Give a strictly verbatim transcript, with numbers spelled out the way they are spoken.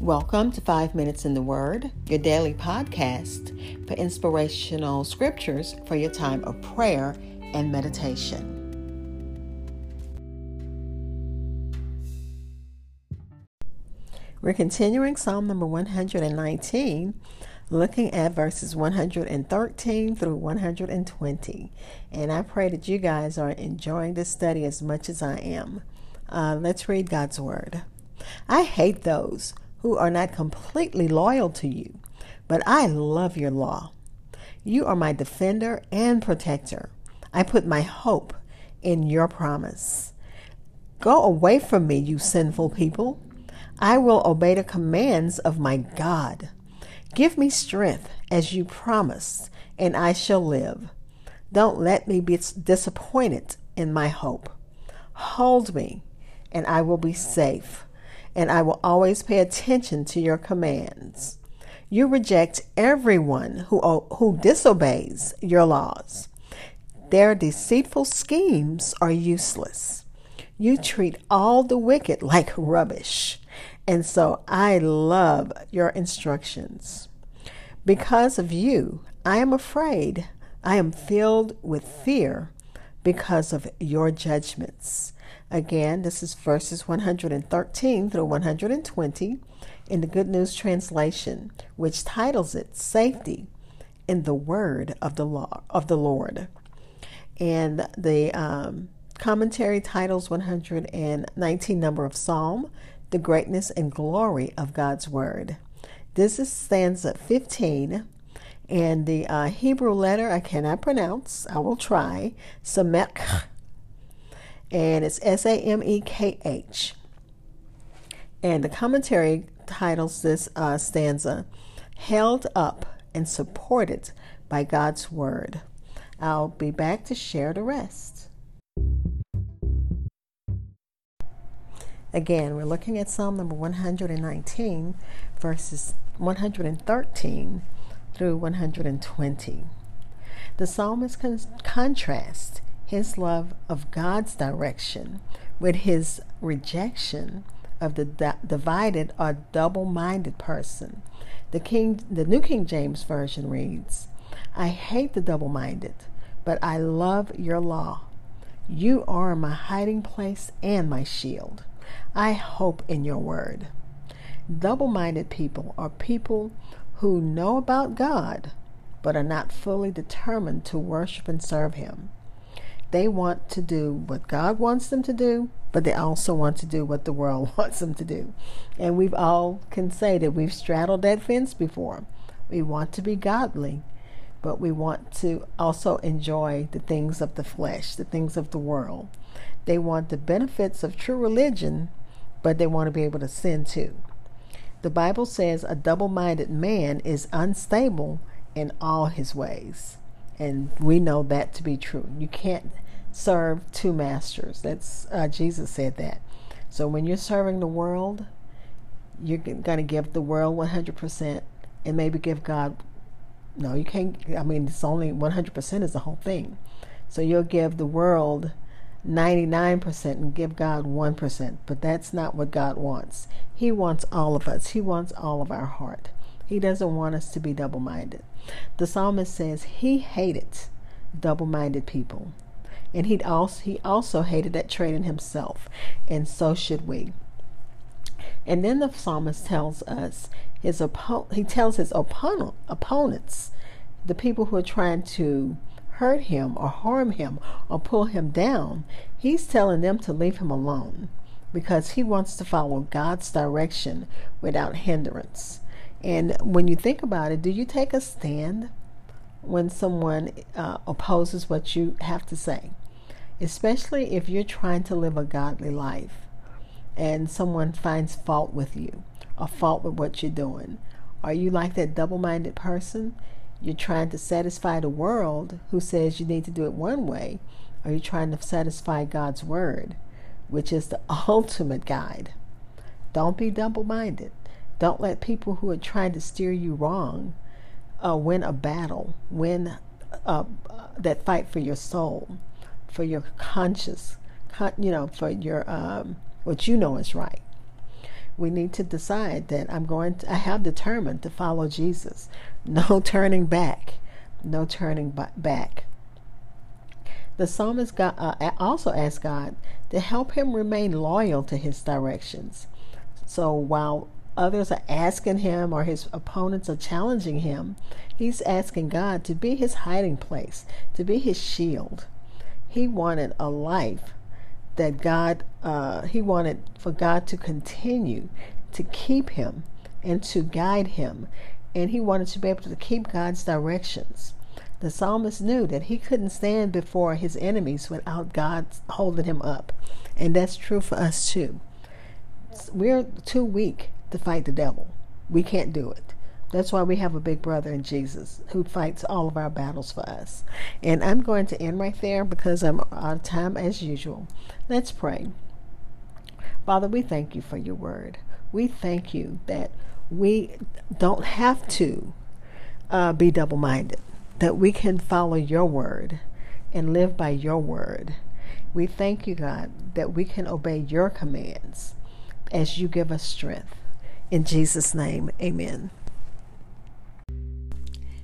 Welcome to Five Minutes in the Word, your daily podcast for inspirational scriptures for your time of prayer and meditation. We're continuing Psalm number one hundred nineteen, looking at verses one hundred thirteen through one hundred twenty. And I pray that you guys are enjoying this study as much as I am. Uh, let's read God's Word. I hate those who are not completely loyal to you, but I love your law. You are my defender and protector. I put my hope in your promise. Go away from me, you sinful people. I will obey the commands of my God. Give me strength as you promised, and I shall live. Don't let me be disappointed in my hope. Hold me, and I will be safe. And I will always pay attention to your commands. You reject everyone who, who disobeys your laws. Their deceitful schemes are useless. You treat all the wicked like rubbish. And so I love your instructions. Because of you, I am afraid. I am filled with fear because of your judgments. Again, this is verses one hundred thirteen through one hundred twenty in the Good News Translation, which titles it Safety in the Word of the Law of the Lord. And the um, commentary titles one hundred nineteen number of Psalm, The Greatness and Glory of God's Word. This is stanza fifteen, and the uh, Hebrew letter I cannot pronounce. I will try. Samekh. And it's S A M E K H. And the commentary titles this uh, stanza, Held Up and Supported by God's Word. I'll be back to share the rest. Again, we're looking at Psalm number one hundred nineteen, verses one hundred thirteen through one hundred twenty. The psalmist con- contrasts his love of God's direction with his rejection of the di- divided or double-minded person. The King, the New King James Version reads, I hate the double-minded, but I love your law. You are my hiding place and my shield. I hope in your word. Double-minded people are people who know about God, but are not fully determined to worship and serve Him. They want to do what God wants them to do, but they also want to do what the world wants them to do. And we've all can say that we've straddled that fence before. We want to be godly, but we want to also enjoy the things of the flesh, the things of the world. They want the benefits of true religion, but they want to be able to sin too. The Bible says a double-minded man is unstable in all his ways. And we know that to be true. You can't serve two masters. That's uh, Jesus said that. So when you're serving the world, you're going to give the world one hundred percent and maybe give God, no, you can't, I mean, it's only one hundred percent is the whole thing. So you'll give the world ninety-nine percent and give God one percent, but that's not what God wants. He wants all of us. He wants all of our heart. He doesn't want us to be double-minded. The psalmist says he hated double-minded people. And he'd also, he also hated that trait in himself. And so should we. And then the psalmist tells us, his oppo- he tells his opponent, opponents, the people who are trying to hurt him or harm him or pull him down, he's telling them to leave him alone because he wants to follow God's direction without hindrance. And when you think about it, do you take a stand when someone uh, opposes what you have to say? Especially if you're trying to live a godly life and someone finds fault with you or fault with what you're doing. Are you like that double-minded person? You're trying to satisfy the world who says you need to do it one way. Or you're trying to satisfy God's word, which is the ultimate guide. Don't be double-minded. Don't let people who are trying to steer you wrong uh, win a battle, win uh, that fight for your soul, for your conscience, con- you know, for your um, what you know is right. we need to decide that I'm going to, I have determined to follow Jesus. No turning back. No turning back. The psalmist got, uh, also asked God to help him remain loyal to his directions. So while others are asking him or his opponents are challenging him, he's asking God to be his hiding place, to be his shield. He wanted a life that God, uh, he wanted for God to continue to keep him and to guide him. And he wanted to be able to keep God's directions. The psalmist knew that he couldn't stand before his enemies without God holding him up. And that's true for us too. We're too weak to fight the devil. We can't do it. That's why we have a big brother in Jesus who fights all of our battles for us. And I'm going to end right there because I'm out of time as usual. Let's pray. Father, we thank you for your word. We thank you that we don't have to uh, be double-minded, that we can follow your word and live by your word. We thank you, God, that we can obey your commands as you give us strength. In Jesus' name, amen.